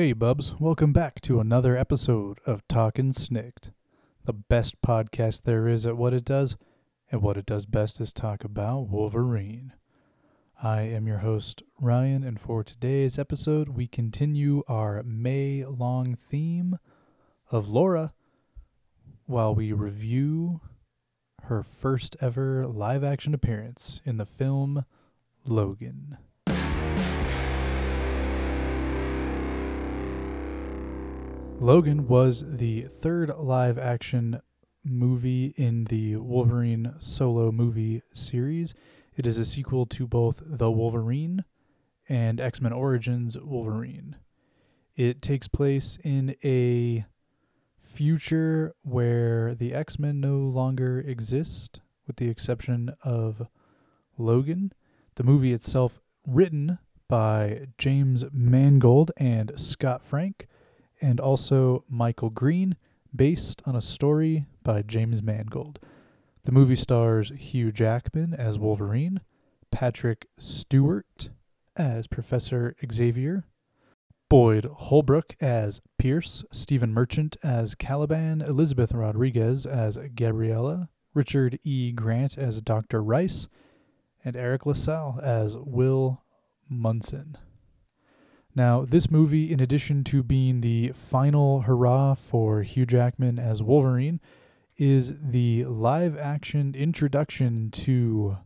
Hey, bubs. Welcome back to another episode of Talkin' Snicked, the best podcast there is at what it does, and what it does best is talk about Wolverine. I am your host, Ryan, and for today's episode, we continue our May-long theme of Laura while we review her first ever live-action appearance in the film Logan. Logan was the third live-action movie in the Wolverine solo movie series. It is a sequel to both The Wolverine and X-Men Origins Wolverine. It takes place in a future where the X-Men no longer exist, with the exception of Logan. The movie itself, written by James Mangold and Scott Frank, and also Michael Green, based on a story by James Mangold. The movie stars Hugh Jackman as Wolverine, Patrick Stewart as Professor Xavier, Boyd Holbrook as Pierce, Stephen Merchant as Caliban, Elizabeth Rodriguez as Gabriella, Richard E. Grant as Dr. Rice, and Eric LaSalle as Will Munson. Now, this movie, in addition to being the final hurrah for Hugh Jackman as Wolverine, is the live-action introduction to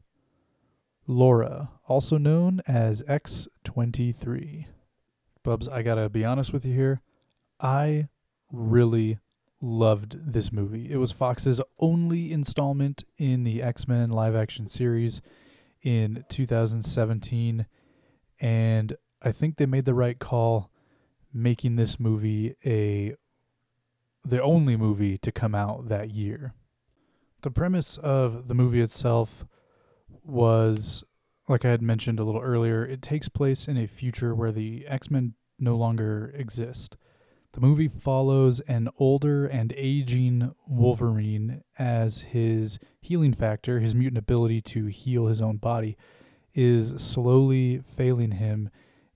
Laura, also known as X-23. Bubs, I gotta be honest with you here. I really loved this movie. It was Fox's only installment in the X-Men live-action series in 2017, and I think they made the right call making this movie the only movie to come out that year. The premise of the movie itself was, like I had mentioned a little earlier, it takes place in a future where the X-Men no longer exist. The movie follows an older and aging Wolverine as his healing factor, his mutant ability to heal his own body, is slowly failing him,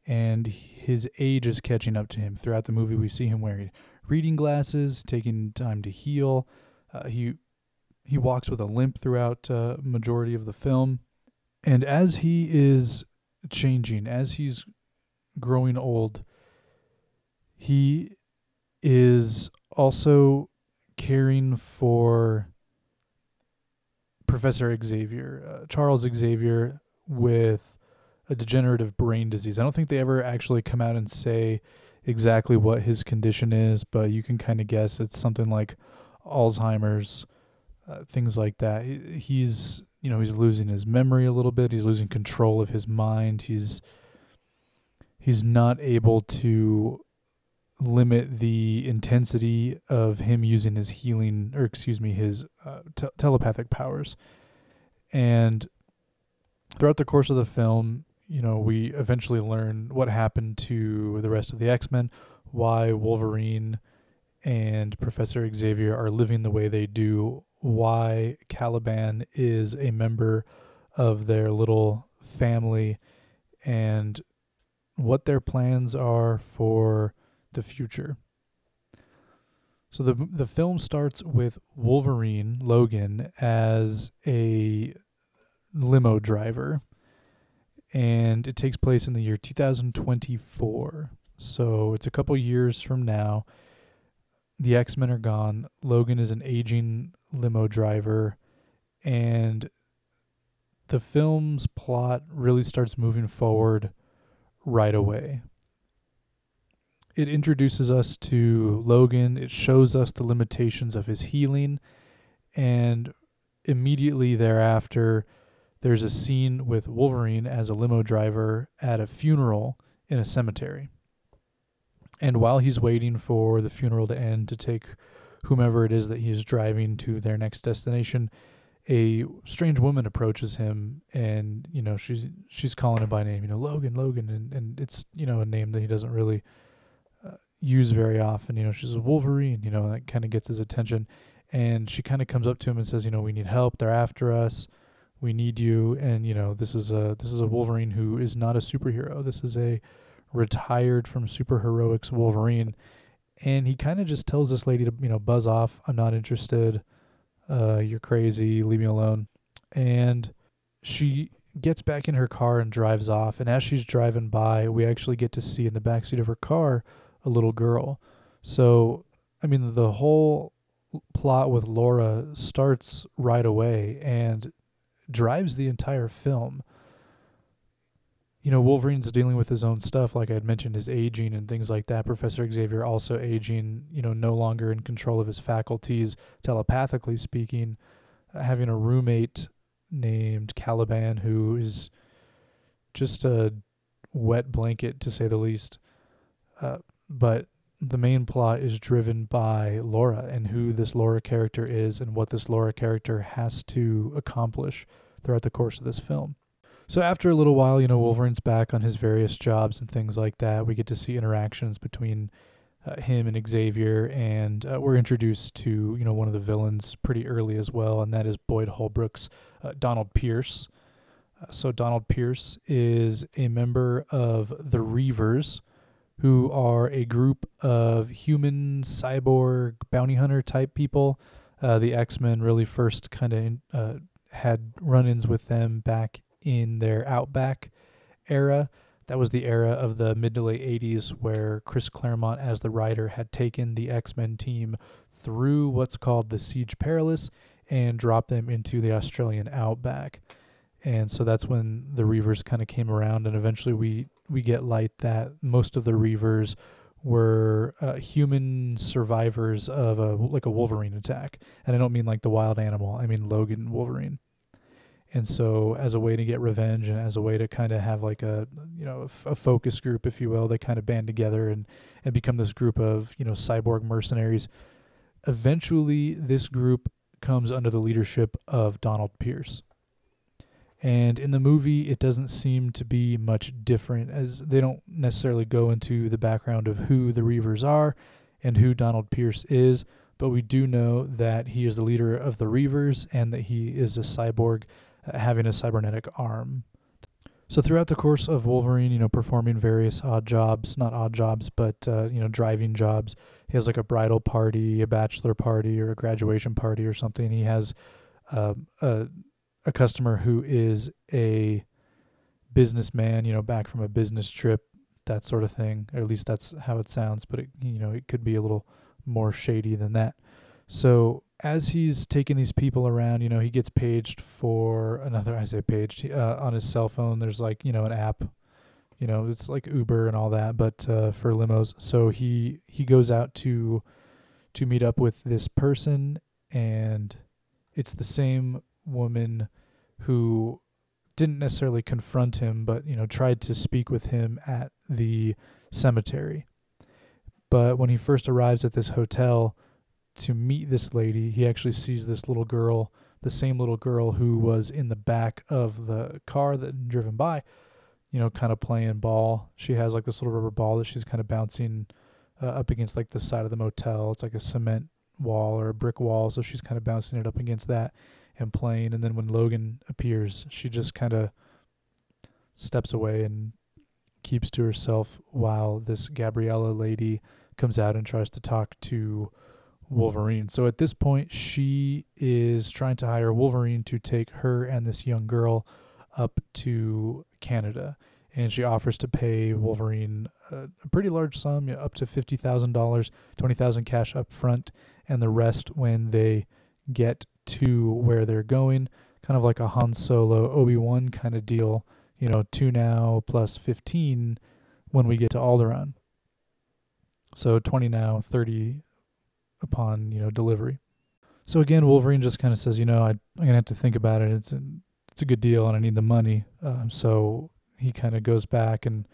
and his age is catching up to him. Throughout the movie, we see him wearing reading glasses, taking time to heal. He walks with a limp throughout majority of the film. And as he is changing, as he's growing old, he is also caring for Professor Xavier, Charles Xavier, with a degenerative brain disease. I don't think they ever actually come out and say exactly what his condition is, but you can kind of guess it's something like Alzheimer's, things like that. He's losing his memory a little bit. He's losing control of his mind. He's not able to limit the intensity of him using his telepathic powers. And throughout the course of the film, we eventually learn what happened to the rest of the X-Men, why Wolverine and Professor Xavier are living the way they do, why Caliban is a member of their little family, and what their plans are for the future. So the film starts with Wolverine, Logan, as a limo driver, and it takes place in the year 2024. So it's a couple years from now. The X-Men are gone. Logan is an aging limo driver, and the film's plot really starts moving forward right away. It introduces us to Logan. It shows us the limitations of his healing, and immediately thereafter, there's a scene with Wolverine as a limo driver at a funeral in a cemetery. And while he's waiting for the funeral to end to take whomever it is that he is driving to their next destination, a strange woman approaches him, and, she's calling him by name, Logan, and it's, a name that he doesn't really use very often. She's a Wolverine, and that kind of gets his attention. And she kind of comes up to him and says, we need help. They're after us. We need you, and this is a Wolverine who is not a superhero. This is a retired from Superheroics Wolverine, and he kind of just tells this lady to, you know, buzz off. I'm not interested. You're crazy. Leave me alone. And she gets back in her car and drives off. And as she's driving by, we actually get to see in the backseat of her car a little girl. So, I mean, the whole plot with Laura starts right away and drives the entire film. You know, Wolverine's dealing with his own stuff, like I had mentioned, his aging and things like that. Professor Xavier also aging, you know, no longer in control of his faculties, telepathically speaking, having a roommate named Caliban who is just a wet blanket, to say the least. But the main plot is driven by Laura and who this Laura character is and what this Laura character has to accomplish throughout the course of this film. So after a little while, you know, Wolverine's back on his various jobs and things like that. We get to see interactions between him and Xavier, and we're introduced to, you know, one of the villains pretty early as well, and that is Boyd Holbrook's Donald Pierce. So Donald Pierce is a member of the Reavers, who are a group of human, cyborg, bounty hunter type people. The X-Men really first kind of had run-ins with them back in their Outback era. That was the era of the mid to late 80s where Chris Claremont as the writer had taken the X-Men team through what's called the Siege Perilous and dropped them into the Australian Outback. And so that's when the Reavers kind of came around, and eventually we get light that most of the Reavers were human survivors of a Wolverine attack. And I don't mean like the wild animal, I mean Logan Wolverine. And so as a way to get revenge and as a way to kind of have like a, you know, a focus group, if you will, they kind of band together and become this group of, you know, cyborg mercenaries. Eventually, this group comes under the leadership of Donald Pierce. And in the movie, it doesn't seem to be much different, as they don't necessarily go into the background of who the Reavers are and who Donald Pierce is. But we do know that he is the leader of the Reavers and that he is a cyborg, having a cybernetic arm. So throughout the course of Wolverine, you know, performing various odd jobs, not odd jobs, but, you know, driving jobs. He has like a bridal party, a bachelor party, or a graduation party or something. He has a customer who is a businessman, you know, back from a business trip, that sort of thing. Or at least that's how it sounds, but it, you know, it could be a little more shady than that. So as he's taking these people around, you know, he gets paged for another, I say paged, on his cell phone. There's like, you know, an app, you know, it's like Uber and all that, but for limos. So he goes out to meet up with this person, and it's the same woman who didn't necessarily confront him, but, you know, tried to speak with him at the cemetery. But when he first arrives at this hotel to meet this lady, he actually sees this little girl, the same little girl who was in the back of the car that had driven by, you know, kind of playing ball. She has like this little rubber ball that she's kind of bouncing up against like the side of the motel. It's like a cement wall or a brick wall, so she's kind of bouncing it up against that and playing. And then when Logan appears, she just kind of steps away and keeps to herself while this Gabriella lady comes out and tries to talk to Wolverine. So at this point, she is trying to hire Wolverine to take her and this young girl up to Canada. And she offers to pay Wolverine a pretty large sum, you know, up to $50,000, $20,000 cash up front, and the rest when they get to where they're going. Kind of like a Han Solo, Obi-Wan kind of deal, you know, two now plus 15 when we get to Alderaan. So 20 now, 30 upon, you know, delivery. So again, Wolverine just kind of says, you know, I'm going to have to think about it. It's a good deal and I need the money. So he kind of goes back and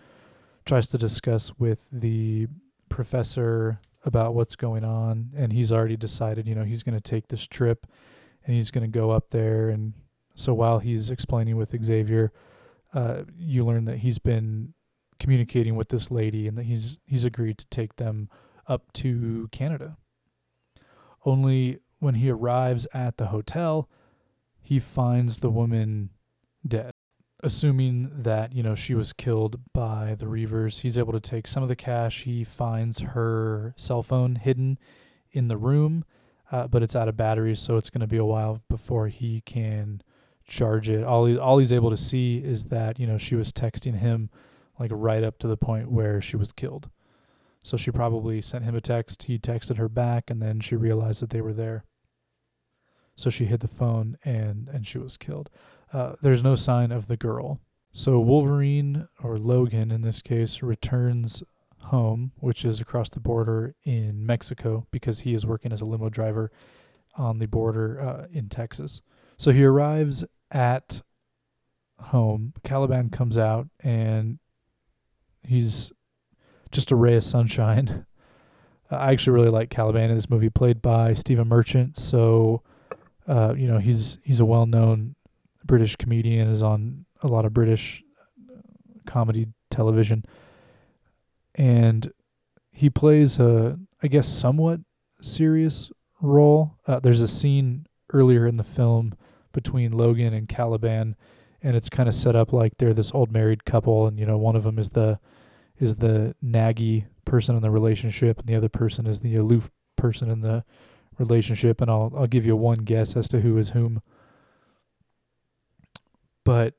tries to discuss with the professor about what's going on. And he's already decided, you know, he's going to take this trip and he's going to go up there. And so while he's explaining with Xavier, you learn that he's been communicating with this lady and that he's agreed to take them up to Canada. Only when he arrives at the hotel, he finds the woman dead. assuming that, you know, she was killed by the Reavers, he's able to take some of the cash. He finds her cell phone hidden in the room, but it's out of batteries, so it's going to be a while before he can charge it. All he's able to see is that, you know, she was texting him like right up to the point where she was killed. So she probably sent him a text. He texted her back, and then she realized that they were there. So she hid the phone, and she was killed. There's no sign of the girl. So Wolverine, or Logan in this case, returns home, which is across the border in Mexico, because he is working as a limo driver on the border in Texas. So he arrives at home. Caliban comes out, and he's just a ray of sunshine. I actually really like Caliban in this movie, played by Stephen Merchant. So, you know, he's a well-known British comedian, is on a lot of British comedy television, and he plays a, I guess, somewhat serious role. There's a scene earlier in the film between Logan and Caliban, and it's kind of set up like they're this old married couple, and, you know, one of them is the naggy person in the relationship, and the other person is the aloof person in the relationship, and I'll give you one guess as to who is whom. But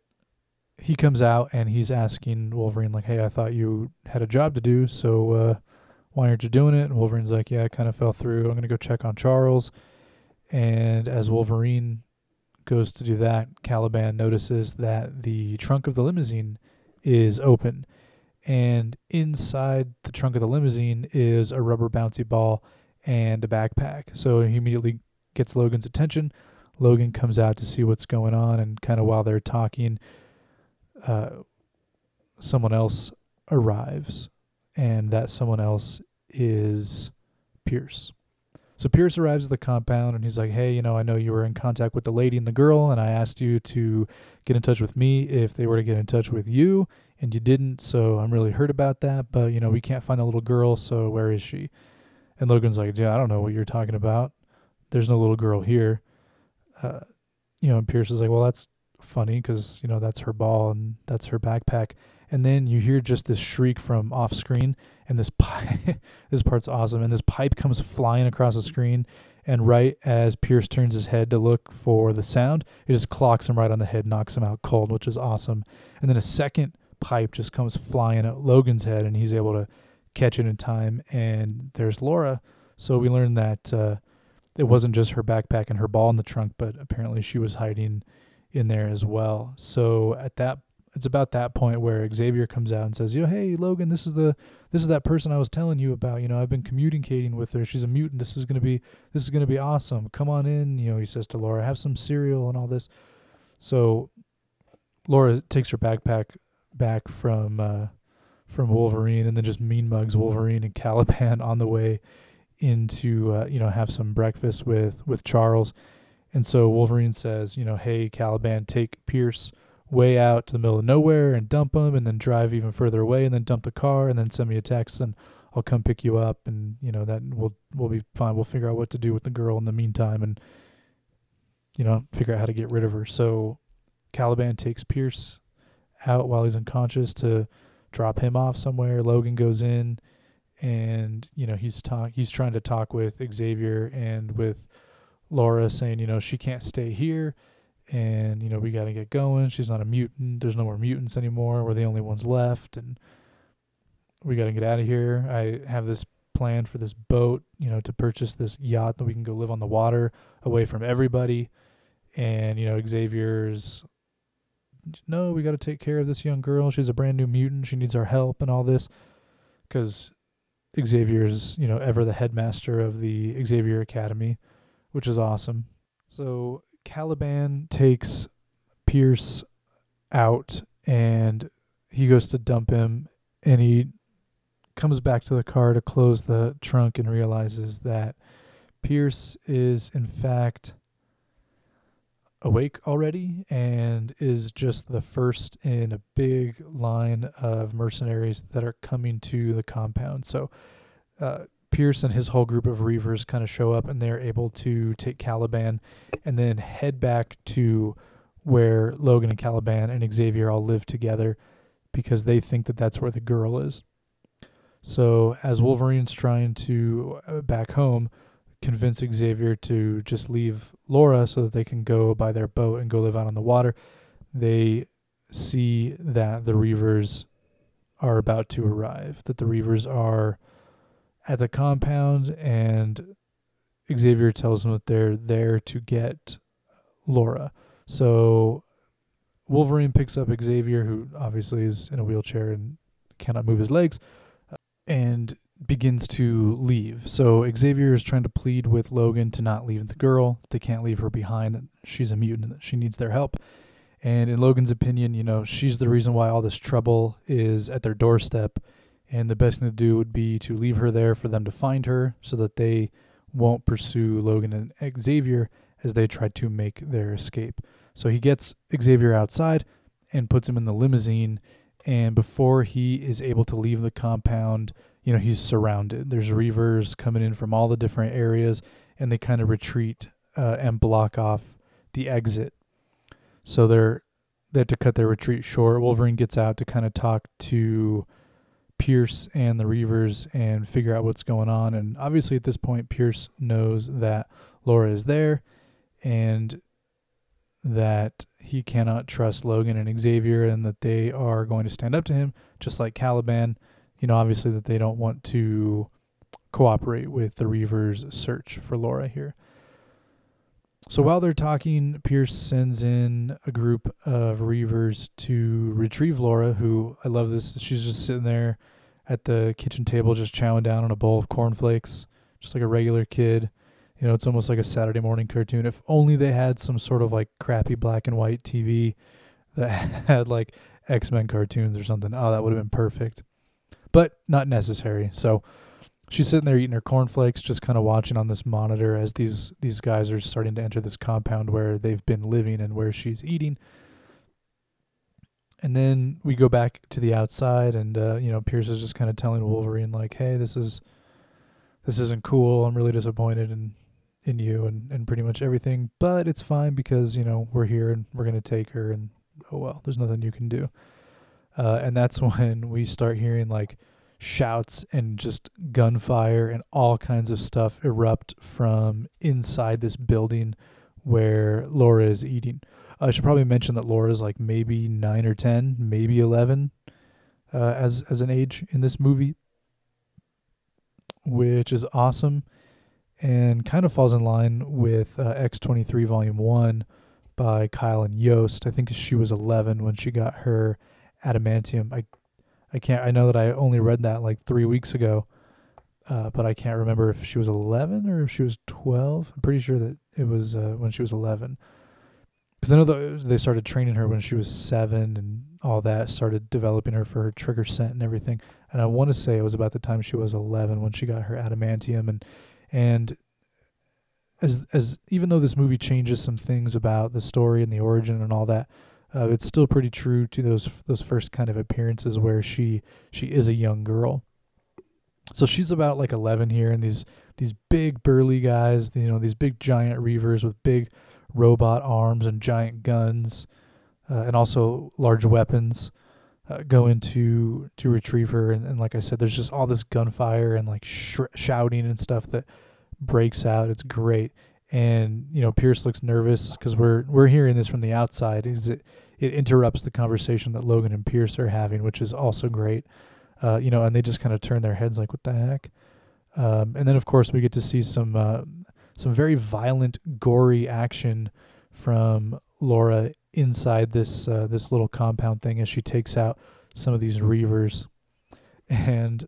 he comes out and he's asking Wolverine, like, hey, I thought you had a job to do, so why aren't you doing it? And Wolverine's like, yeah, I kind of fell through. I'm going to go check on Charles. And as Wolverine goes to do that, Caliban notices that the trunk of the limousine is open. And inside the trunk of the limousine is a rubber bouncy ball and a backpack. So he immediately gets Logan's attention. Logan comes out to see what's going on, and kind of while they're talking, someone else arrives, and that someone else is Pierce. So Pierce arrives at the compound, and he's like, hey, you know, I know you were in contact with the lady and the girl, and I asked you to get in touch with me if they were to get in touch with you, and you didn't, so I'm really hurt about that, but, you know, we can't find the little girl, so where is she? And Logan's like, yeah, I don't know what you're talking about. There's no little girl here. You know, and Pierce is like, well, that's funny, because, you know, that's her ball and that's her backpack. And then you hear just this shriek from off screen, and this pipe, this part's awesome. And this pipe comes flying across the screen, and right as Pierce turns his head to look for the sound, it just clocks him right on the head, knocks him out cold, which is awesome. And then a second pipe just comes flying at Logan's head, and he's able to catch it in time. And there's Laura. So we learn that, it wasn't just her backpack and her ball in the trunk, but apparently she was hiding in there as well. So at that, it's about that point where Xavier comes out and says, "Yo, hey Logan, this is that person I was telling you about. You know, I've been communicating with her. She's a mutant. This is gonna be awesome. Come on in." You know, he says to Laura, "Have some cereal and all this." So Laura takes her backpack back from Wolverine, and then just mean mugs Wolverine and Caliban on the way into, you know, have some breakfast with Charles. And so Wolverine says, you know, hey, Caliban, take Pierce way out to the middle of nowhere and dump him, and then drive even further away, and then dump the car, and then send me a text, and I'll come pick you up, and, you know, that we'll be fine. We'll figure out what to do with the girl in the meantime, and, you know, figure out how to get rid of her. So Caliban takes Pierce out while he's unconscious to drop him off somewhere. Logan goes in, and, you know, he's trying to talk with Xavier and with Laura, saying, you know, she can't stay here, and, you know, we got to get going. She's not a mutant. There's no more mutants anymore. We're the only ones left, and we got to get out of here. I have this plan for this boat, you know, to purchase this yacht that we can go live on the water away from everybody. And, you know, Xavier's, no, we got to take care of this young girl. She's a brand new mutant. She needs our help and all this, because Xavier's, you know, ever the headmaster of the Xavier Academy, which is awesome. So Caliban takes Pierce out, and he goes to dump him, and he comes back to the car to close the trunk and realizes that Pierce is in fact awake already, and is just the first in a big line of mercenaries that are coming to the compound. So Pierce and his whole group of Reavers kind of show up, and they're able to take Caliban and then head back to where Logan and Caliban and Xavier all live together because they think that that's where the girl is. So as Wolverine's trying to, back home, convince Xavier to just leave Laura so that they can go by their boat and go live out on the water, they see that the Reavers are about to arrive, that the Reavers are at the compound, and Xavier tells them that they're there to get Laura. So Wolverine picks up Xavier, who obviously is in a wheelchair and cannot move his legs, and begins to leave. So Xavier is trying to plead with Logan to not leave the girl. They can't leave her behind. She's a mutant and she needs their help. And in Logan's opinion, you know, she's the reason why all this trouble is at their doorstep. And the best thing to do would be to leave her there for them to find her so that they won't pursue Logan and Xavier as they try to make their escape. So he gets Xavier outside and puts him in the limousine. And before he is able to leave the compound, you know, he's surrounded. There's Reavers coming in from all the different areas, and they kind of retreat and block off the exit. So they have to cut their retreat short. Wolverine gets out to kind of talk to Pierce and the Reavers and figure out what's going on. And obviously at this point, Pierce knows that Laura is there and that he cannot trust Logan and Xavier and that they are going to stand up to him, just like Caliban. You know, obviously that they don't want to cooperate with the Reavers' search for Laura here. So while they're talking, Pierce sends in a group of Reavers to retrieve Laura, who, I love this, she's just sitting there at the kitchen table just chowing down on a bowl of cornflakes, just like a regular kid. You know, it's almost like a Saturday morning cartoon. If only they had some sort of like crappy black and white TV that had like X-Men cartoons or something. Oh, that would have been perfect. But not necessary. So she's sitting there eating her cornflakes, just kind of watching on this monitor as these guys are starting to enter this compound where they've been living and where she's eating. And then we go back to the outside, and you know, Pierce is just kind of telling Wolverine like, "Hey, this isn't cool. I'm really disappointed in you and pretty much everything, but it's fine because, you know, we're here and we're gonna take her, and oh well, there's nothing you can do." And that's when we start hearing like shouts and just gunfire and all kinds of stuff erupt from inside this building where Laura is eating. I should probably mention that Laura's like maybe 9 or 10, maybe 11 as an age in this movie, which is awesome and kind of falls in line with X-23 Volume 1 by Kyle and Yost. I think she was 11 when she got her adamantium. I can't. I know that I only read that like 3 weeks ago, but I can't remember if she was 11 or if she was 12. I'm pretty sure that it was when she was 11, because I know that they started training her when she was 7 and all that, started developing her for her trigger scent and everything. And I want to say it was about the time she was 11 when she got her adamantium. And as even though this movie changes some things about the story and the origin and all that, it's still pretty true to those first kind of appearances where she is a young girl. So she's about like 11 here, and these big burly guys, you know, these big giant Reavers with big robot arms and giant guns, and also large weapons, go in to retrieve her. And like I said, there's just all this gunfire and like shouting and stuff that breaks out. It's great. And, you know, Pierce looks nervous because we're hearing this from the outside. It interrupts the conversation that Logan and Pierce are having, which is also great. You know, and they just kind of turn their heads like, what the heck? And then, of course, we get to see some very violent, gory action from Laura inside this little compound thing as she takes out some of these Reavers. And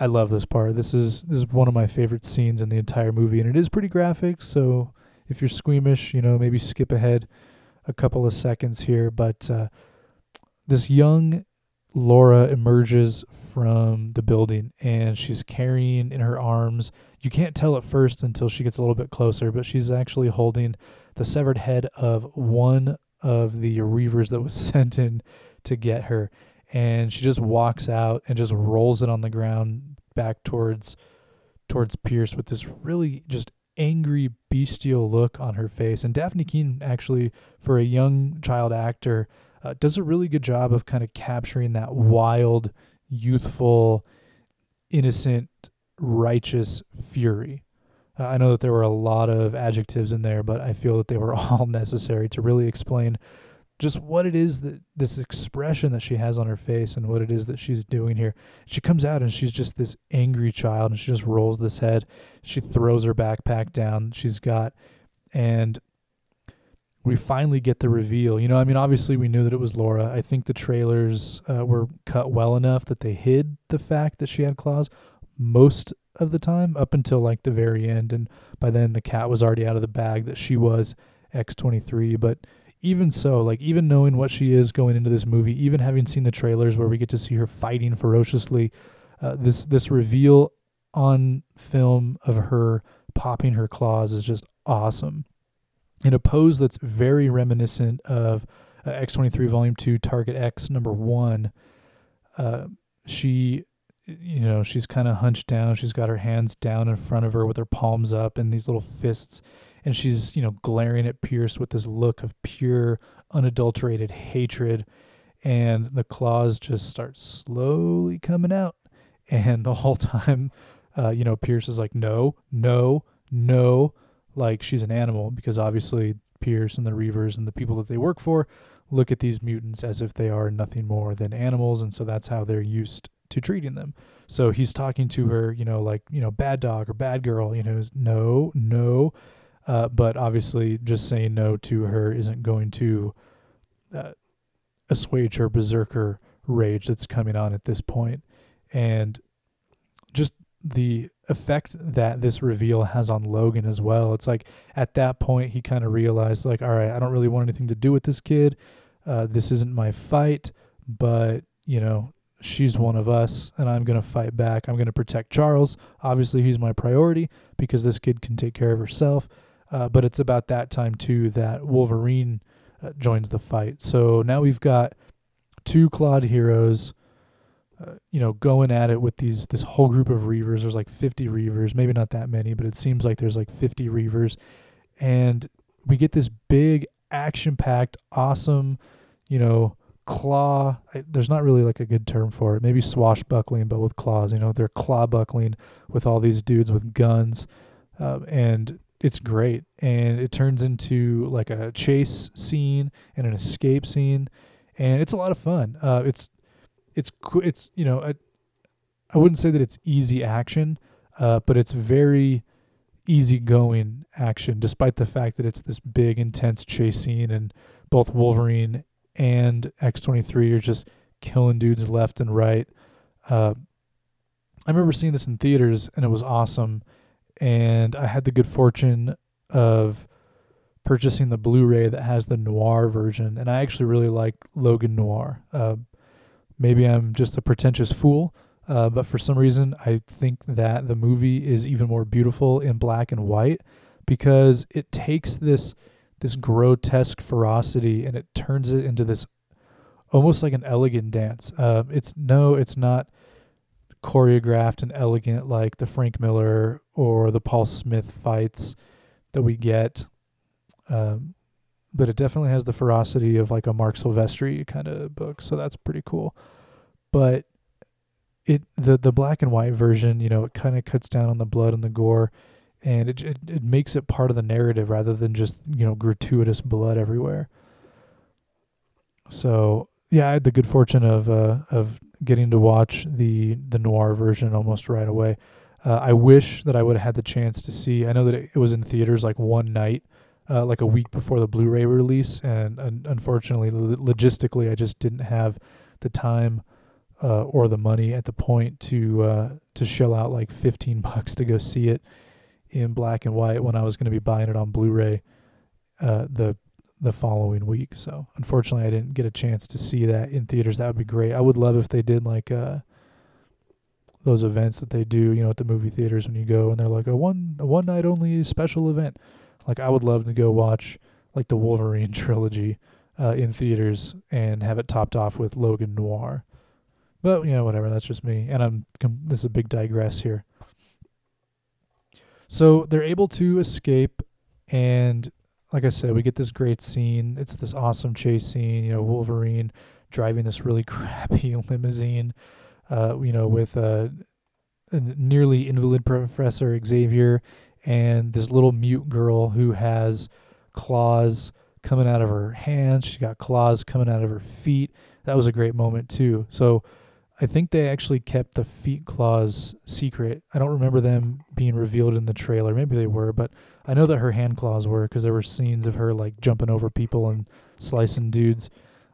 I love this part. This is one of my favorite scenes in the entire movie, and it is pretty graphic, so if you're squeamish, you know, maybe skip ahead a couple of seconds here, but this young Laura emerges from the building, and she's carrying in her arms, you can't tell at first until she gets a little bit closer, but she's actually holding the severed head of one of the Reavers that was sent in to get her. And she just walks out and just rolls it on the ground back towards Pierce with this really just angry, bestial look on her face. And Daphne Keene, actually, for a young child actor, does a really good job of kind of capturing that wild, youthful, innocent, righteous fury. I know that there were a lot of adjectives in there, but I feel that they were all necessary to really explain just what it is that this expression that she has on her face and what it is that she's doing here. She comes out and she's just this angry child, and she just rolls this head. She throws her backpack down that she's got, and we finally get the reveal. You know, I mean, obviously we knew that it was Laura. I think the trailers were cut well enough that they hid the fact that she had claws most of the time up until like the very end. And by then the cat was already out of the bag that she was X-23. But even so, like, even knowing what she is going into this movie, even having seen the trailers where we get to see her fighting ferociously, this reveal on film of her popping her claws is just awesome. In a pose that's very reminiscent of X-23 Volume 2 Target X number 1, she, you know, she's kind of hunched down. She's got her hands down in front of her with her palms up and these little fists. And she's, you know, glaring at Pierce with this look of pure, unadulterated hatred. And the claws just start slowly coming out. And the whole time, you know, Pierce is like, no, no, no. Like she's an animal, because obviously Pierce and the Reavers and the people that they work for look at these mutants as if they are nothing more than animals. And so that's how they're used to treating them. So he's talking to her, you know, like, you know, bad dog or bad girl, you know, no, no. But obviously just saying no to her isn't going to assuage her berserker rage that's coming on at this point. And just the effect that this reveal has on Logan as well. It's like at that point he kind of realized, like, all right, I don't really want anything to do with this kid. This isn't my fight, but, you know, she's one of us and I'm going to fight back. I'm going to protect Charles. Obviously he's my priority because this kid can take care of herself. But it's about that time, too, that Wolverine joins the fight. So now we've got two clawed heroes, you know, going at it with this whole group of Reavers. There's like 50 Reavers, maybe not that many, but it seems like there's like 50 Reavers. And we get this big, action-packed, awesome, you know, claw. There's not really like a good term for it. Maybe swashbuckling, but with claws. You know, they're claw buckling with all these dudes with guns. And it's great, and it turns into like a chase scene and an escape scene, and it's a lot of fun. It's you know, I wouldn't say that it's easy action, but it's very easygoing action, despite the fact that it's this big, intense chase scene, and both Wolverine and X-23 are just killing dudes left and right. I remember seeing this in theaters, and it was awesome. And I had the good fortune of purchasing the Blu-ray that has the noir version. And I actually really like Logan Noir. Maybe I'm just a pretentious fool, but for some reason I think that the movie is even more beautiful in black and white, because it takes this grotesque ferocity and it turns it into this almost like an elegant dance. It's not choreographed and elegant like the Frank Miller or the Paul Smith fights that we get. But it definitely has the ferocity of like a Mark Silvestri kind of book. So that's pretty cool. But the black and white version, you know, it kind of cuts down on the blood and the gore, and it makes it part of the narrative rather than just, you know, gratuitous blood everywhere. So yeah, I had the good fortune of getting to watch the noir version almost right away. I wish that I would have had the chance to see. I know that it was in theaters like one night, like a week before the Blu-ray release, and unfortunately, logistically, I just didn't have the time or the money at the point to shell out like $15 to go see it in black and white when I was going to be buying it on Blu-ray the following week. So unfortunately I didn't get a chance to see that in theaters. That would be great. I would love if they did like those events that they do, you know, at the movie theaters when you go and they're like a one night only special event. Like I would love to go watch like the Wolverine trilogy in theaters and have it topped off with Logan Noir. But you know, whatever, that's just me. And this is a big digress here. So they're able to escape, and like I said, we get this great scene. It's this awesome chase scene, you know, Wolverine driving this really crappy limousine, you know, with a nearly invalid Professor Xavier and this little mute girl who has claws coming out of her hands. She's got claws coming out of her feet. That was a great moment too. So I think they actually kept the feet claws secret. I don't remember them being revealed in the trailer. Maybe they were, but I know that her hand claws were, because there were scenes of her like jumping over people and slicing dudes.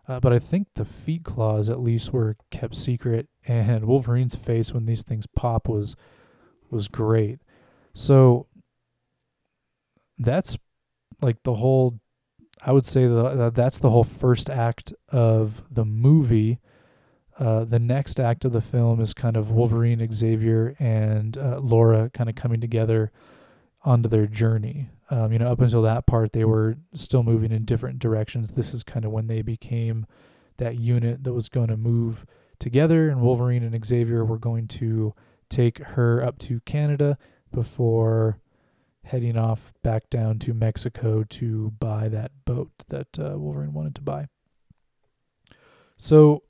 But I think the feet claws at least were kept secret, and Wolverine's face when these things pop was great. So that's like the whole, I would say that's the whole first act of the movie. The next act of the film is kind of Wolverine, Xavier, and Laura kind of coming together onto their journey. You know, up until that part, they were still moving in different directions. This is kind of when they became that unit that was going to move together, and Wolverine and Xavier were going to take her up to Canada before heading off back down to Mexico to buy that boat that Wolverine wanted to buy. So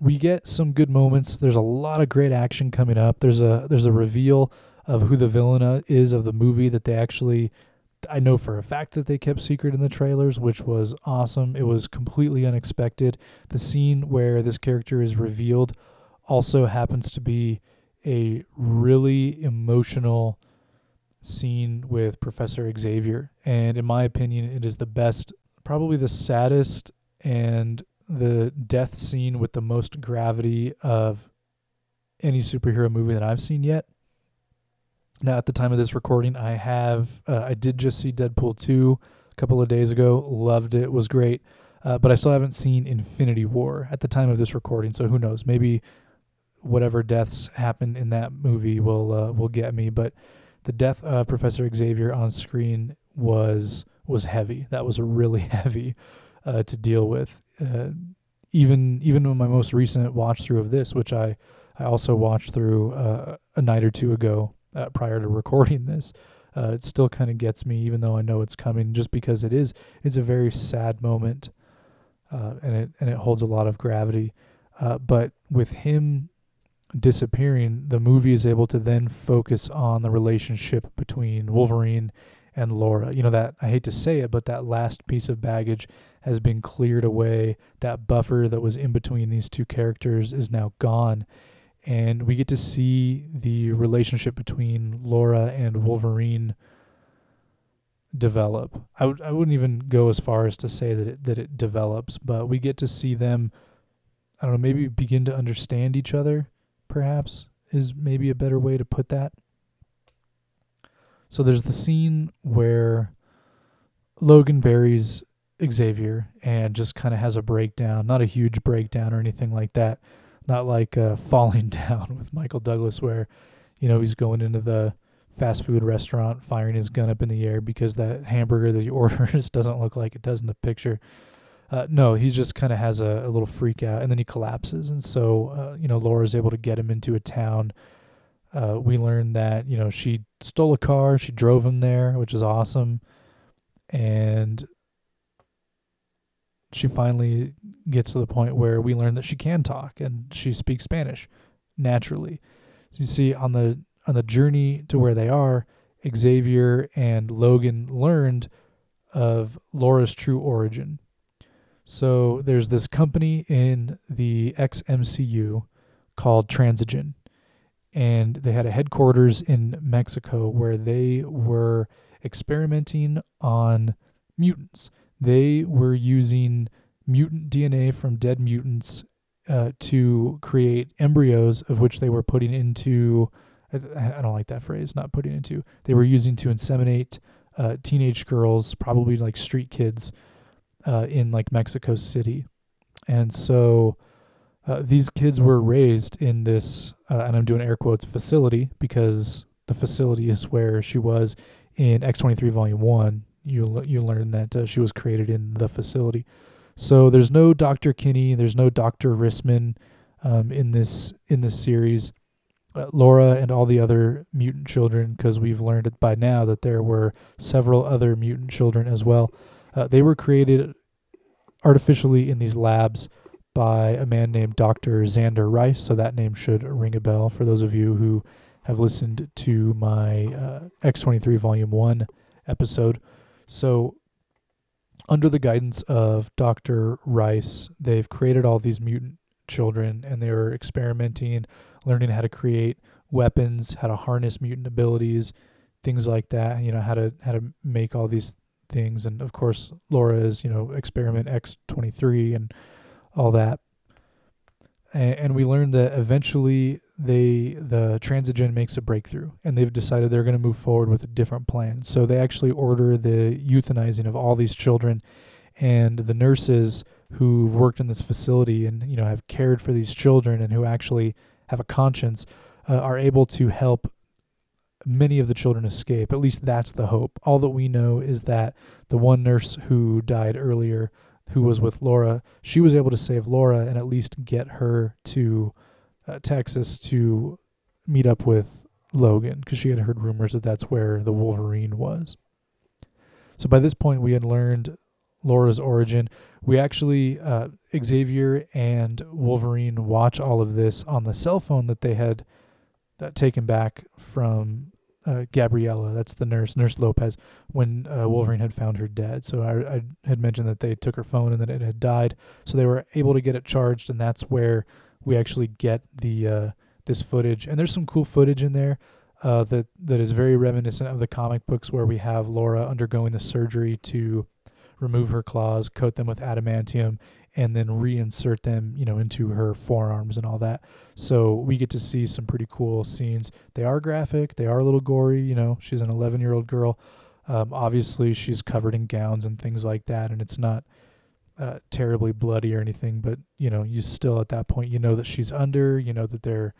we get some good moments. There's a lot of great action coming up. There's a reveal of who the villain is of the movie that they actually, I know for a fact that they kept secret in the trailers, which was awesome. It was completely unexpected. The scene where this character is revealed also happens to be a really emotional scene with Professor Xavier. And in my opinion, it is the best, probably the saddest, and the death scene with the most gravity of any superhero movie that I've seen yet. Now, at the time of this recording, I did just see Deadpool 2 a couple of days ago. Loved it. Was great. But I still haven't seen Infinity War at the time of this recording, so who knows? Maybe whatever deaths happen in that movie will get me. But the death of Professor Xavier on screen was heavy. That was really heavy to deal with. Even in my most recent watch through of this, which I also watched through a night or two ago prior to recording this, it still kind of gets me, even though I know it's coming, just because it's a very sad moment, and it holds a lot of gravity. But with him disappearing, the movie is able to then focus on the relationship between Wolverine and Laura. You know, that I hate to say it, but that last piece of baggage has been cleared away. That buffer that was in between these two characters is now gone, and we get to see the relationship between Laura and Wolverine develop. I wouldn't even go as far as to say that it develops, but we get to see them, I don't know, maybe begin to understand each other, perhaps, is maybe a better way to put that. So there's the scene where Logan buries Xavier and just kind of has a breakdown. Not a huge breakdown or anything like that. Not like Falling Down with Michael Douglas, where, you know, he's going into the fast food restaurant, firing his gun up in the air because that hamburger that he orders doesn't look like it does in the picture. No, he just kind of has a little freak out, and then he collapses. And so, you know, Laura's able to get him into a town. We learned that, you know, she stole a car, she drove him there, which is awesome. And she finally gets to the point where we learn that she can talk and she speaks Spanish naturally. So you see on the journey to where they are, Xavier and Logan learned of Laura's true origin. So there's this company in the XMCU called Transigen, and they had a headquarters in Mexico where they were experimenting on mutants. They were using mutant DNA from dead mutants to create embryos, of which they were putting into, I don't like that phrase, not putting into, they were using to inseminate teenage girls, probably like street kids in like Mexico City. And so these kids were raised in this, and I'm doing air quotes, facility, because the facility is where she was in X-23 Volume 1. You learn that she was created in the facility. So there's no Dr. Kinney, there's no Dr. Rissman in this series. Laura and all the other mutant children, because we've learned by now that there were several other mutant children as well. They were created artificially in these labs by a man named Dr. Xander Rice, so that name should ring a bell for those of you who have listened to my X-23 Volume 1 episode. So under the guidance of Dr. Rice, they've created all these mutant children, and they were experimenting, learning how to create weapons, how to harness mutant abilities, things like that, you know, how to make all these things. And of course, Laura is, you know, experiment X-23 and all that. And we learned that eventually the Transigen makes a breakthrough, and they've decided they're going to move forward with a different plan. So they actually order the euthanizing of all these children, and the nurses who've worked in this facility and, you know, have cared for these children and who actually have a conscience are able to help many of the children escape. At least that's the hope. All that we know is that the one nurse who died earlier, who was with Laura, she was able to save Laura and at least get her to Texas to meet up with Logan, because she had heard rumors that that's where the Wolverine was. So by this point, we had learned Laura's origin. We actually, Xavier and Wolverine watch all of this on the cell phone that they had taken back from Gabriella. That's the Nurse Lopez, when Wolverine had found her dead. So I had mentioned that they took her phone and that it had died. So they were able to get it charged, and that's where we actually get the this footage. And there's some cool footage in there that is very reminiscent of the comic books, where we have Laura undergoing the surgery to remove her claws, coat them with adamantium, and then reinsert them, you know, into her forearms and all that. So we get to see some pretty cool scenes. They are graphic. They are a little gory. You know, she's an 11-year-old girl. Obviously, she's covered in gowns and things like that, and it's not terribly bloody or anything. But, you know, you still, at that point, you know that she's under, you know that they're,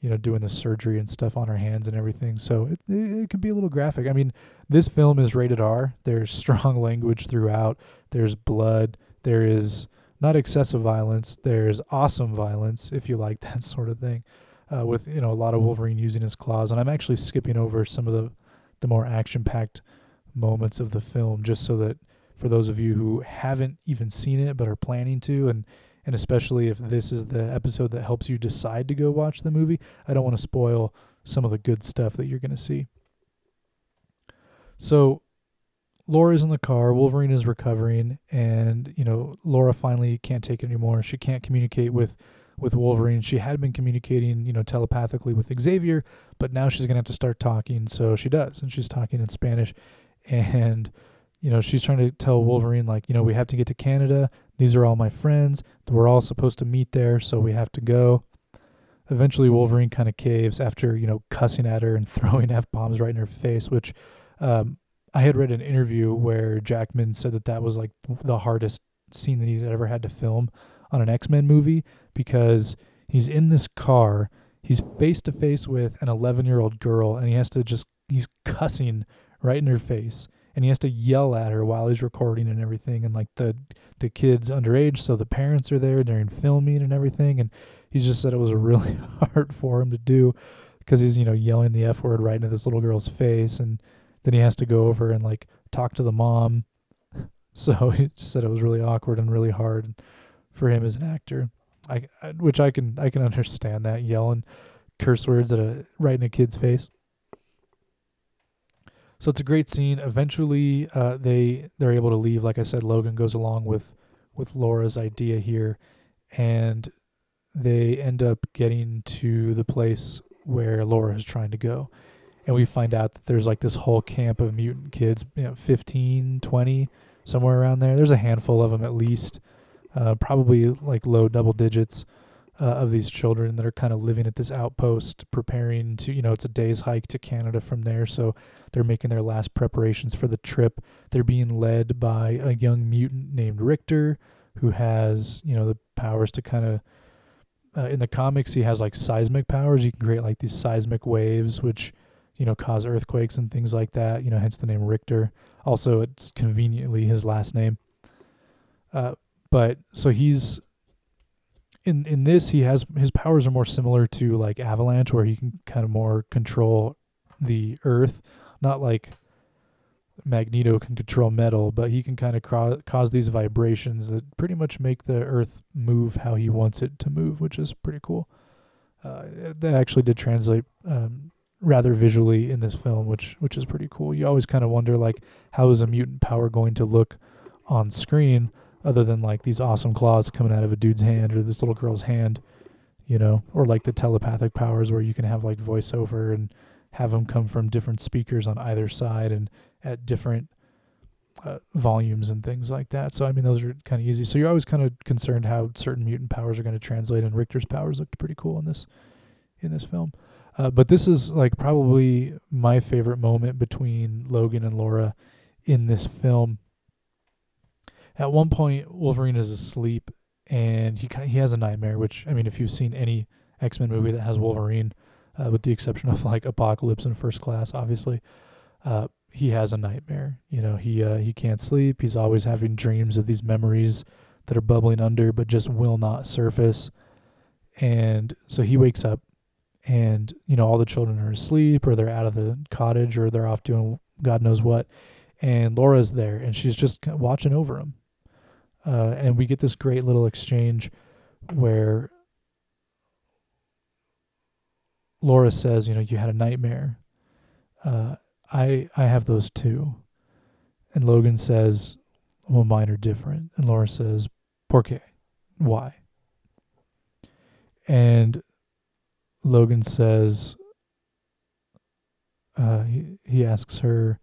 you know, doing the surgery and stuff on her hands and everything. So it could be a little graphic. I mean, this film is rated R. There's strong language throughout. There's blood. There is not excessive violence. There's awesome violence, if you like that sort of thing, with, you know, a lot of Wolverine using his claws. And I'm actually skipping over some of the more action-packed moments of the film, just so that for those of you who haven't even seen it but are planning to, and especially if this is the episode that helps you decide to go watch the movie, I don't want to spoil some of the good stuff that you're going to see. So Laura's in the car, Wolverine is recovering, and, you know, Laura finally can't take it anymore. She can't communicate with Wolverine. She had been communicating, you know, telepathically with Xavier, but now she's going to have to start talking, so she does, and she's talking in Spanish, and, you know, she's trying to tell Wolverine, like, you know, we have to get to Canada. These are all my friends. We're all supposed to meet there, so we have to go. Eventually, Wolverine kind of caves after, you know, cussing at her and throwing F-bombs right in her face, which I had read an interview where Jackman said that was, like, the hardest scene that he'd ever had to film on an X-Men movie, because he's in this car, he's face-to-face with an 11-year-old girl, and he's cussing right in her face. And he has to yell at her while he's recording and everything. And, like, the kid's underage, so the parents are there during filming and everything. And he just said it was really hard for him to do, because he's, you know, yelling the F word right into this little girl's face. And then he has to go over and, like, talk to the mom. So he just said it was really awkward and really hard for him as an actor. I can understand that, yelling curse words right in a kid's face. So it's a great scene. Eventually, they're able to leave. Like I said, Logan goes along with Laura's idea here, and they end up getting to the place where Laura is trying to go. And we find out that there's, like, this whole camp of mutant kids, you know, 15, 20, somewhere around there. There's a handful of them at least, probably, like, low double digits of these children that are kind of living at this outpost, preparing to, you know, it's a day's hike to Canada from there, so they're making their last preparations for the trip. They're being led by a young mutant named Richter, who has, you know, the powers to kind of, in the comics, he has, like, seismic powers. You can create, like, these seismic waves, which, you know, cause earthquakes and things like that, you know, hence the name Richter. Also, it's conveniently his last name. But, so he's in this, he has his powers are more similar to like Avalanche, where he can kind of more control the earth, not like Magneto can control metal, but he can kind of cause these vibrations that pretty much make the earth move how he wants it to move, which is pretty cool. That actually did translate rather visually in this film, which is pretty cool. You always kind of wonder, like, how is a mutant power going to look on screen, other than like these awesome claws coming out of a dude's hand or this little girl's hand, you know, or like the telepathic powers where you can have like voiceover and have them come from different speakers on either side and at different volumes and things like that. So, I mean, those are kind of easy. So you're always kind of concerned how certain mutant powers are going to translate, and Richter's powers looked pretty cool in this film. But this is like probably my favorite moment between Logan and Laura in this film. At one point, Wolverine is asleep and he has a nightmare, which, I mean, if you've seen any X-Men movie that has Wolverine, with the exception of like Apocalypse and First Class, obviously, he has a nightmare. You know, he can't sleep. He's always having dreams of these memories that are bubbling under, but just will not surface. And so he wakes up, and, you know, all the children are asleep, or they're out of the cottage, or they're off doing God knows what. And Laura's there, and she's just kind of watching over him. And we get this great little exchange where Laura says, you know, you had a nightmare. I have those too. And Logan says, well, mine are different. And Laura says, ¿Por qué? Why? And Logan says, he asks her,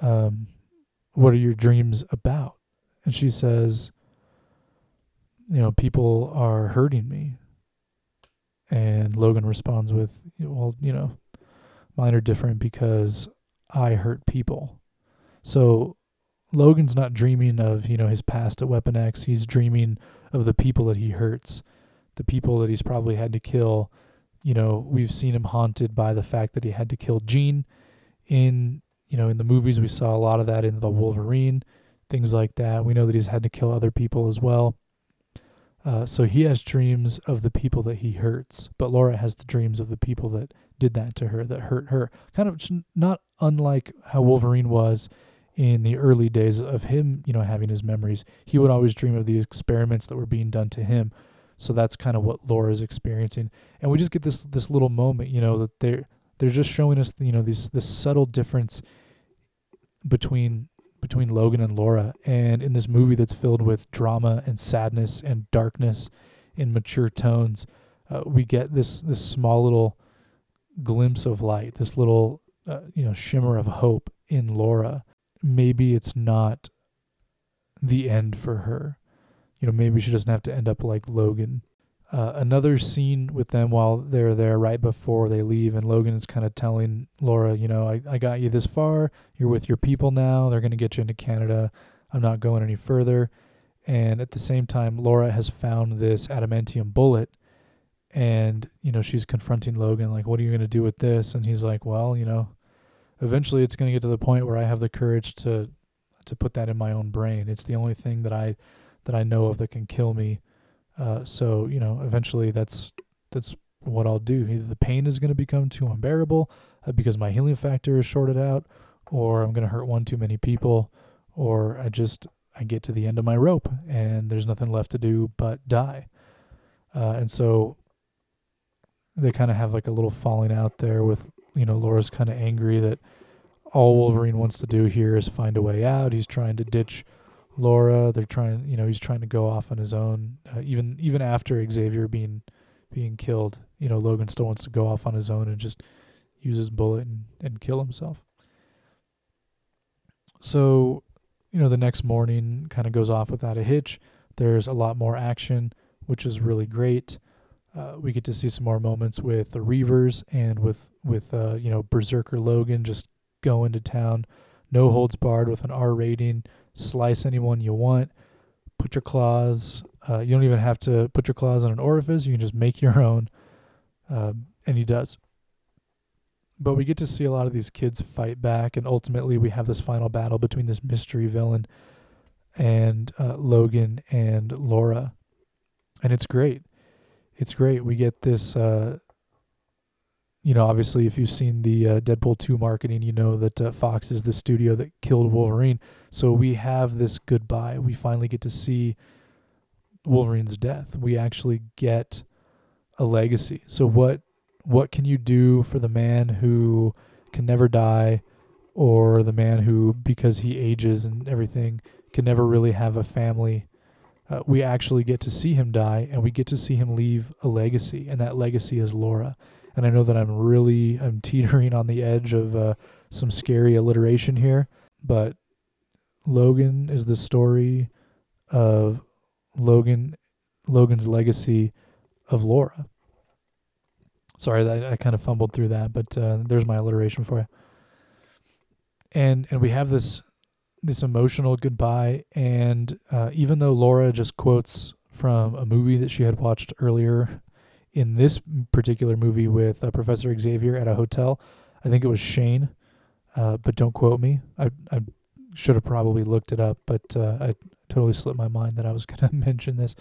what are your dreams about? And she says, you know, people are hurting me. And Logan responds with, well, you know, mine are different because I hurt people. So Logan's not dreaming of, you know, his past at Weapon X. He's dreaming of the people that he hurts, the people that he's probably had to kill. You know, we've seen him haunted by the fact that he had to kill Jean in, you know, in the movies. We saw a lot of that in The Wolverine, things like that. We know that he's had to kill other people as well. So he has dreams of the people that he hurts, but Laura has the dreams of the people that did that to her, that hurt her. Kind of not unlike how Wolverine was in the early days of him, you know, having his memories. He would always dream of the experiments that were being done to him. So that's kind of what Laura is experiencing. And we just get this little moment, you know, that they're just showing us, you know, this subtle difference between Logan and Laura, and in this movie that's filled with drama and sadness and darkness in mature tones, we get this small little glimpse of light, this little you know, shimmer of hope in Laura. Maybe it's not the end for her. You know, maybe she doesn't have to end up like Logan. Another scene with them while they're there right before they leave, and Logan is kind of telling Laura, you know, I got you this far. You're with your people now. They're going to get you into Canada. I'm not going any further. And at the same time, Laura has found this adamantium bullet, and, you know, she's confronting Logan, like, what are you going to do with this? And he's like, well, you know, eventually it's going to get to the point where I have the courage to put that in my own brain. It's the only thing that I know of that can kill me. So, you know, eventually that's what I'll do. Either the pain is going to become too unbearable because my healing factor is shorted out, or I'm going to hurt one too many people, or I get to the end of my rope and there's nothing left to do but die. And so they kind of have like a little falling out there with, you know, Laura's kind of angry that all Wolverine wants to do here is find a way out. He's trying to ditch Laura, he's trying to go off on his own. Even after Xavier being killed, you know, Logan still wants to go off on his own and just use his bullet and kill himself. So, you know, the next morning kind of goes off without a hitch. There's a lot more action, which is really great. We get to see some more moments with the Reavers and with you know, Berserker Logan just going to town, no holds barred with an R rating. Slice anyone you want. Put your claws. You don't even have to put your claws on an orifice. You can just make your own. And he does. But we get to see a lot of these kids fight back, and ultimately we have this final battle between this mystery villain and Logan and Laura. And it's great. it's great. We get this, obviously if you've seen the Deadpool 2 marketing, you know that Fox is the studio that killed Wolverine. So we have this goodbye. We finally get to see Wolverine's death. We actually get a legacy. So what can you do for the man who can never die, or the man who, because he ages and everything, can never really have a family? We actually get to see him die, and we get to see him leave a legacy, and that legacy is Laura. And I know that I'm teetering on the edge of some scary alliteration here, but Logan is the story of Logan's legacy of Laura. Sorry, I kind of fumbled through that, but there's my alliteration for you. And we have this emotional goodbye, and even though Laura just quotes from a movie that she had watched earlier in this particular movie with Professor Xavier at a hotel, I think it was Shane, but don't quote me. I should have probably looked it up, but I totally slipped my mind that I was going to mention this.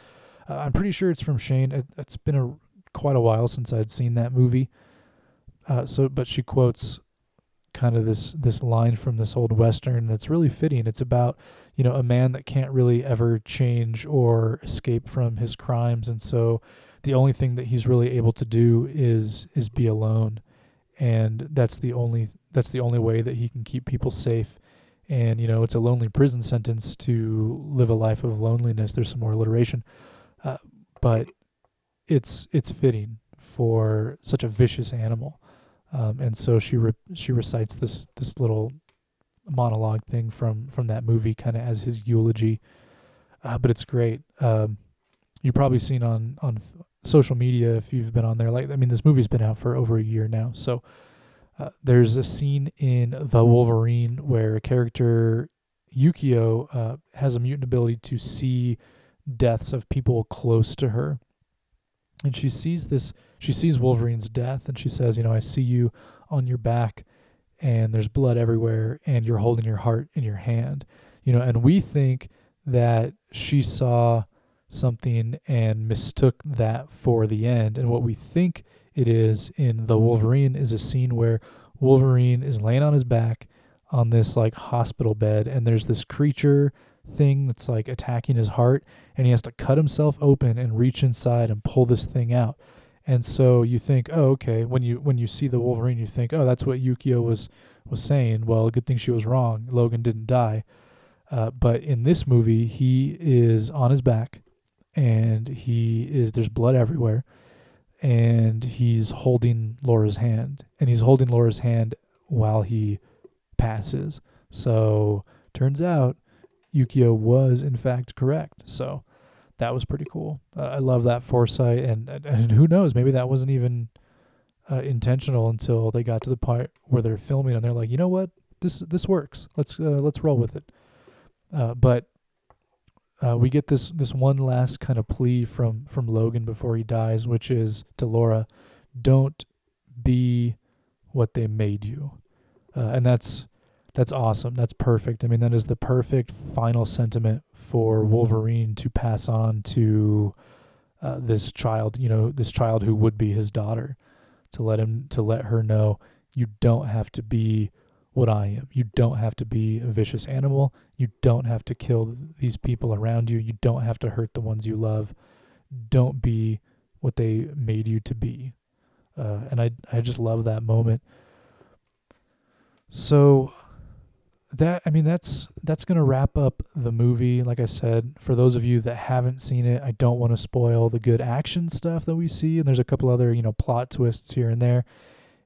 I'm pretty sure it's from Shane. It's been quite a while since I'd seen that movie. But she quotes kind of this line from this old Western that's really fitting. It's about, a man that can't really ever change or escape from his crimes. And so the only thing that he's really able to do is be alone. And that's the only way that he can keep people safe. And, it's a lonely prison sentence to live a life of loneliness. There's some more alliteration, but it's fitting for such a vicious animal. And so she recites this little monologue thing from that movie kind of as his eulogy, but it's great. You've probably seen on social media, if you've been on there, this movie's been out for over a year now. So there's a scene in The Wolverine where a character, Yukio, has a mutant ability to see deaths of people close to her. And she sees Wolverine's death, and she says, I see you on your back, and there's blood everywhere, and you're holding your heart in your hand. And we think that she saw something and mistook that for the end. And what we think it is in The Wolverine is a scene where Wolverine is laying on his back on this hospital bed, and there's this creature thing that's attacking his heart, and he has to cut himself open and reach inside and pull this thing out. And so you think, oh, okay, when you see The Wolverine, you think, oh, that's what Yukio was saying. Well, good thing she was wrong. Logan didn't die. But in this movie, he is on his back, and there's blood everywhere, and he's holding Laura's hand, while he passes. So turns out Yukio was, in fact, correct. So that was pretty cool. I love that foresight, and who knows, maybe that wasn't even intentional until they got to the part where they're filming, and they're like, you know what, this works. Let's roll with it. But we get this one last kind of plea from Logan before he dies, which is to Laura, don't be what they made you, and that's awesome. That's perfect. That is the perfect final sentiment for Wolverine to pass on to this child, this child who would be his daughter, to let her know, you don't have to be what I am. You don't have to be a vicious animal. You don't have to kill these people around you. You don't have to hurt the ones you love. Don't be what they made you to be. And I just love that moment. So that's going to wrap up the movie. Like I said, for those of you that haven't seen it, I don't want to spoil the good action stuff that we see. And there's a couple other, plot twists here and there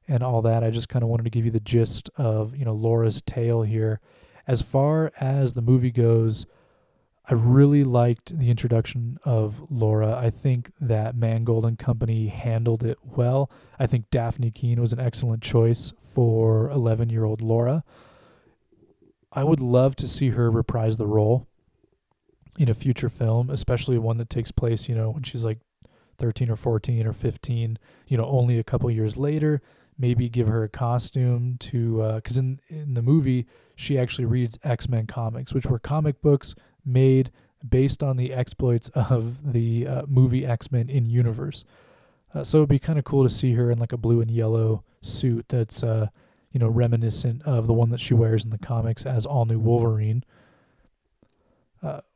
and all that. I just kind of wanted to give you the gist of, Laura's tale here. As far as the movie goes, I really liked the introduction of Laura. I think that Mangold and company handled it well. I think Daphne Keene was an excellent choice for 11-year-old Laura. I would love to see her reprise the role in a future film, especially one that takes place, when she's 13 or 14 or 15, only a couple years later. Maybe give her a costume to, because in the movie, she actually reads X-Men comics, which were comic books made based on the exploits of the movie X-Men in universe. So it'd be kind of cool to see her in like a blue and yellow suit that's, you know, reminiscent of the one that she wears in the comics as All-New Wolverine.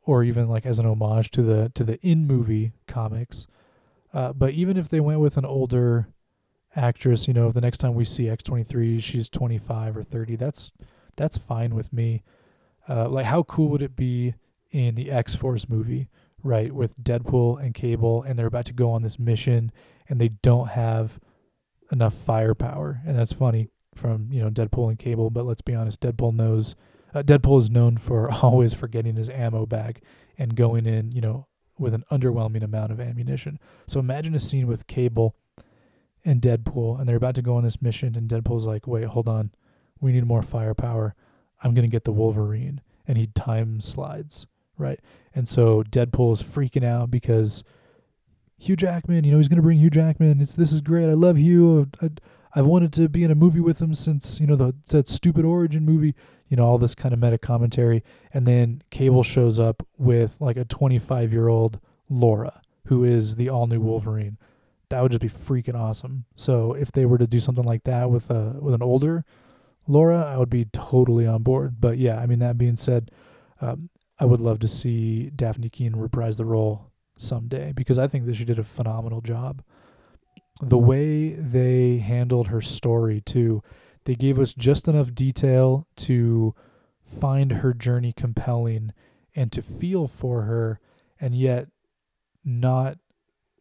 Or even like as an homage to the in-movie comics. But even if they went with an older actress, you know, if the next time we see X-23, she's 25 or 30, that's fine with me. Like how cool would it be in the X-Force movie, right, with Deadpool and Cable, and they're about to go on this mission and they don't have enough firepower. And that's funny from, you know, Deadpool and Cable, but let's be honest, Deadpool is known for always forgetting his ammo bag and going in, you know, with an underwhelming amount of ammunition. So imagine a scene with Cable and Deadpool, and they're about to go on this mission, and Deadpool's like, wait, hold on, we need more firepower. I'm going to get the Wolverine. And he time slides, right? And so Deadpool is freaking out because Hugh Jackman, you know, he's going to bring Hugh Jackman. This is great. I love Hugh. I've wanted to be in a movie with him since, you know, that stupid origin movie, you know, all this kind of meta commentary. And then Cable shows up with like a 25-year-old Laura, who is the all-new Wolverine. That would just be freaking awesome. So if they were to do something like that with an older Laura, I would be totally on board. But yeah, I mean, that being said, I would love to see Daphne Keene reprise the role someday, because I think that she did a phenomenal job. The way they handled her story, too, they gave us just enough detail to find her journey compelling and to feel for her, and yet not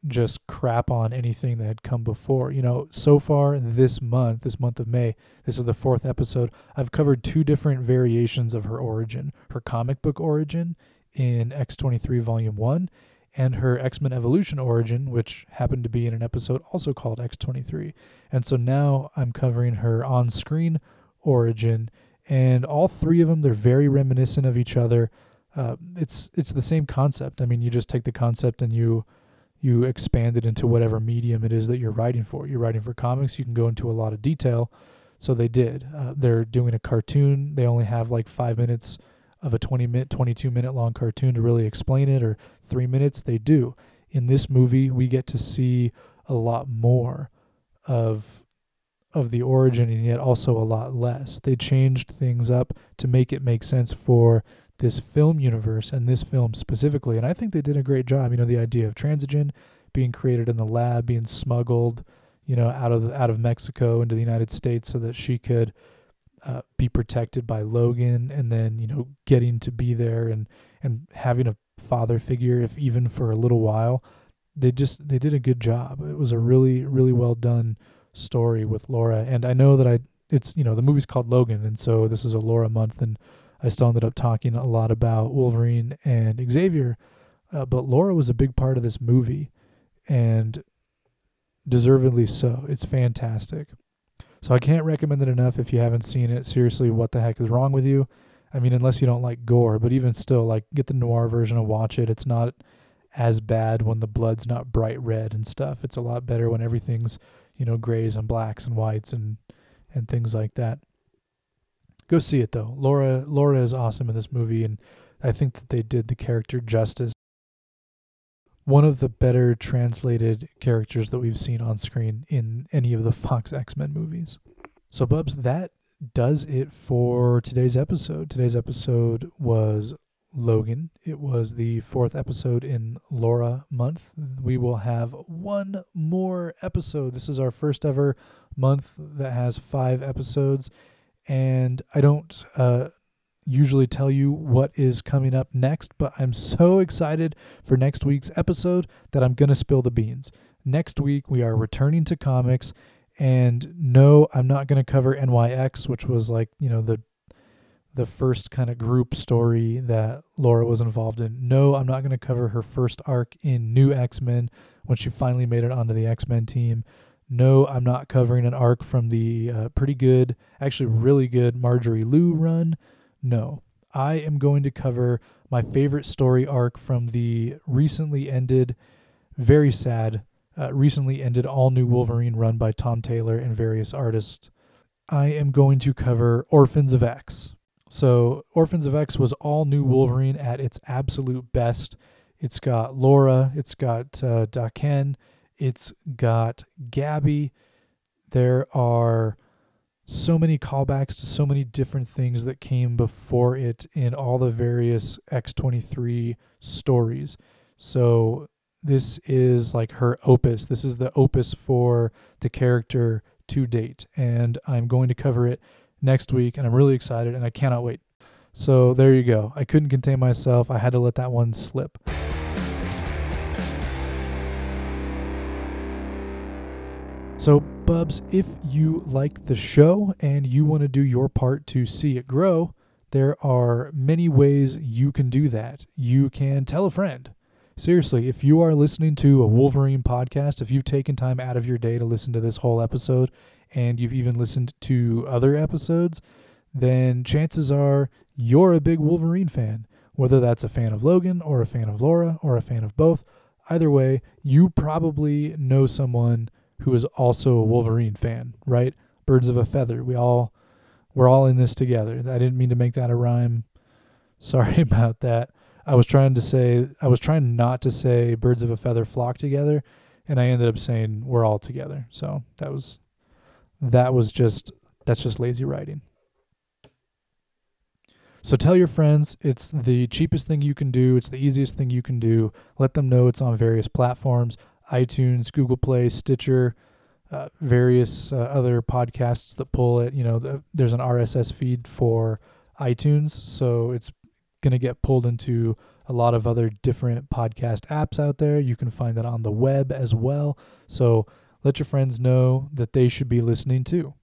just crap on anything that had come before. You know, so far this month of May, this is the 4th episode, I've covered 2 different variations of her origin, her comic book origin in X-23 Volume 1, and her X-Men Evolution origin, which happened to be in an episode also called X-23. And so now I'm covering her on-screen origin, and all 3 of them, they're very reminiscent of each other. It's the same concept. I mean, you just take the concept and you expand it into whatever medium it is that you're writing for. You're writing for comics, you can go into a lot of detail. So they did. They're doing a cartoon. They only have like 5 minutes of a 22-minute long cartoon to really explain it, or 3 minutes, they do. In this movie, we get to see a lot more of the origin, and yet also a lot less. They changed things up to make it make sense for this film universe and this film specifically, and I think they did a great job. You know, the idea of Transigen being created in the lab, being smuggled, you know, out of Mexico into the United States so that she could be protected by Logan, and then, you know, getting to be there and having a father figure, if even for a little while. They did a good job. It was a really, really well done story with Laura. And I know that it's, you know, the movie's called Logan, and so this is a Laura month, and I still ended up talking a lot about Wolverine and Xavier, but Laura was a big part of this movie, and deservedly so. It's fantastic. So I can't recommend it enough if you haven't seen it. Seriously, what the heck is wrong with you? I mean, unless you don't like gore, but even still, like, get the noir version and watch it. It's not as bad when the blood's not bright red and stuff. It's a lot better when everything's, you know, grays and blacks and whites and things like that. Go see it, though. Laura is awesome in this movie, and I think that they did the character justice. One of the better translated characters that we've seen on screen in any of the Fox X-Men movies. So, Bubs, that does it for today's episode. Today's episode was Logan. It was the 4th episode in Laura month. We will have 1 more episode. This is our first ever month that has 5 episodes, and I don't usually tell you what is coming up next, but I'm so excited for next week's episode that I'm going to spill the beans. Next week, we are returning to comics, and no, I'm not going to cover NYX, which was like, you know, the first kind of group story that Laura was involved in. No, I'm not going to cover her first arc in New X-Men when she finally made it onto the X-Men team. No, I'm not covering an arc from the really good Marjorie Liu run. No, I am going to cover my favorite story arc from the recently ended all-new Wolverine run by Tom Taylor and various artists. I am going to cover Orphans of X. So Orphans of X was all-new Wolverine at its absolute best. It's got Laura. It's got Daken. It's got Gabby. There are so many callbacks to so many different things that came before it in all the various X-23 stories. So this is like her opus. This is the opus for the character to date. And I'm going to cover it next week, and I'm really excited, and I cannot wait. So there you go. I couldn't contain myself. I had to let that one slip. So, Bubs, if you like the show and you want to do your part to see it grow, there are many ways you can do that. You can tell a friend. Seriously, if you are listening to a Wolverine podcast, if you've taken time out of your day to listen to this whole episode, and you've even listened to other episodes, then chances are you're a big Wolverine fan. Whether that's a fan of Logan or a fan of Laura or a fan of both, either way, you probably know someone who is also a Wolverine fan, right? Birds of a feather. We're all in this together. I didn't mean to make that a rhyme. Sorry about that. I was trying not to say birds of a feather flock together, and I ended up saying we're all together. So that's just lazy writing. So tell your friends. It's the cheapest thing you can do. It's the easiest thing you can do. Let them know it's on various platforms. iTunes, Google Play, Stitcher, various other podcasts that pull it. You know, there's an RSS feed for iTunes, so it's going to get pulled into a lot of other different podcast apps out there. You can find it on the web as well. So let your friends know that they should be listening too.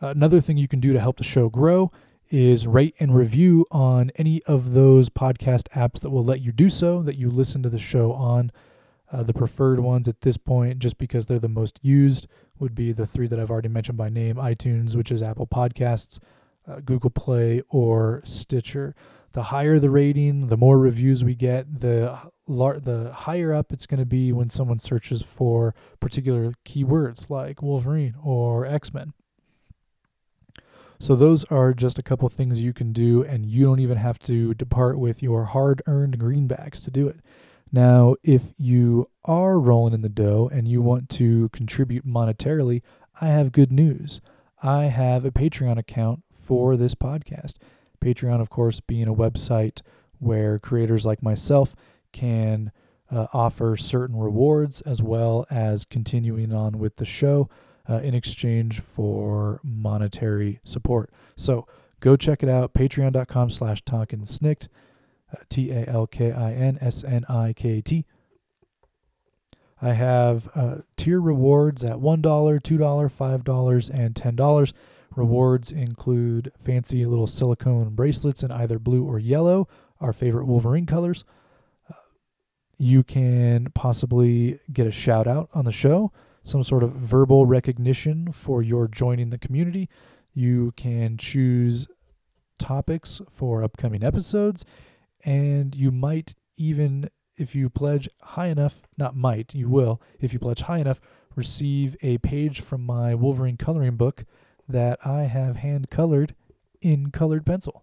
Another thing you can do to help the show grow is rate and review on any of those podcast apps that will let you do so, that you listen to the show on. The preferred ones at this point, just because they're the most used, would be the three that I've already mentioned by name: iTunes, which is Apple Podcasts, Google Play, or Stitcher. The higher the rating, the more reviews we get, the higher up it's going to be when someone searches for particular keywords like Wolverine or X-Men. So those are just a couple things you can do, and you don't even have to depart with your hard-earned greenbacks to do it. Now, if you are rolling in the dough and you want to contribute monetarily, I have good news. I have a Patreon account for this podcast. Patreon, of course, being a website where creators like myself can offer certain rewards as well as continuing on with the show in exchange for monetary support. So go check it out, patreon.com/talkinsnicked. TALKINSNIKT. I have tier rewards at $1, $2, $5, and $10. Rewards include fancy little silicone bracelets in either blue or yellow, our favorite Wolverine colors. You can possibly get a shout out on the show, some sort of verbal recognition for your joining the community. You can choose topics for upcoming episodes. And you might even, if you pledge high enough, if you pledge high enough, receive a page from my Wolverine coloring book that I have hand-colored in colored pencil.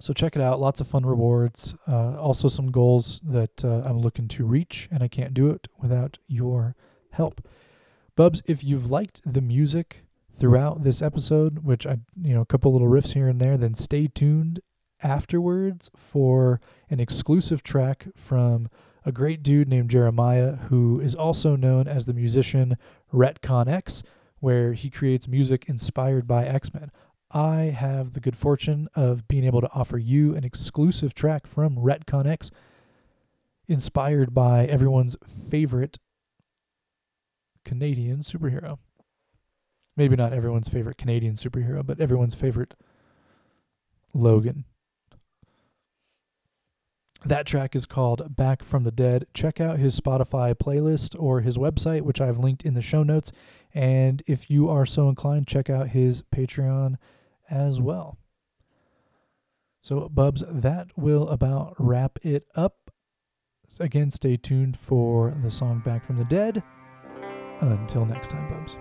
So check it out. Lots of fun rewards. Also some goals that I'm looking to reach, and I can't do it without your help. Bubs, if you've liked the music throughout this episode, which a couple little riffs here and there, then stay tuned afterwards for an exclusive track from a great dude named Jeremiah, who is also known as the musician Retcon X, where he creates music inspired by X-Men. I have the good fortune of being able to offer you an exclusive track from Retcon X, inspired by everyone's favorite Canadian superhero. Maybe not everyone's favorite Canadian superhero, but everyone's favorite Logan. That track is called Back from the Dead. Check out his Spotify playlist or his website, which I've linked in the show notes. And if you are so inclined, check out his Patreon as well. So, Bubs, that will about wrap it up. Again, stay tuned for the song Back from the Dead. Until next time, Bubs.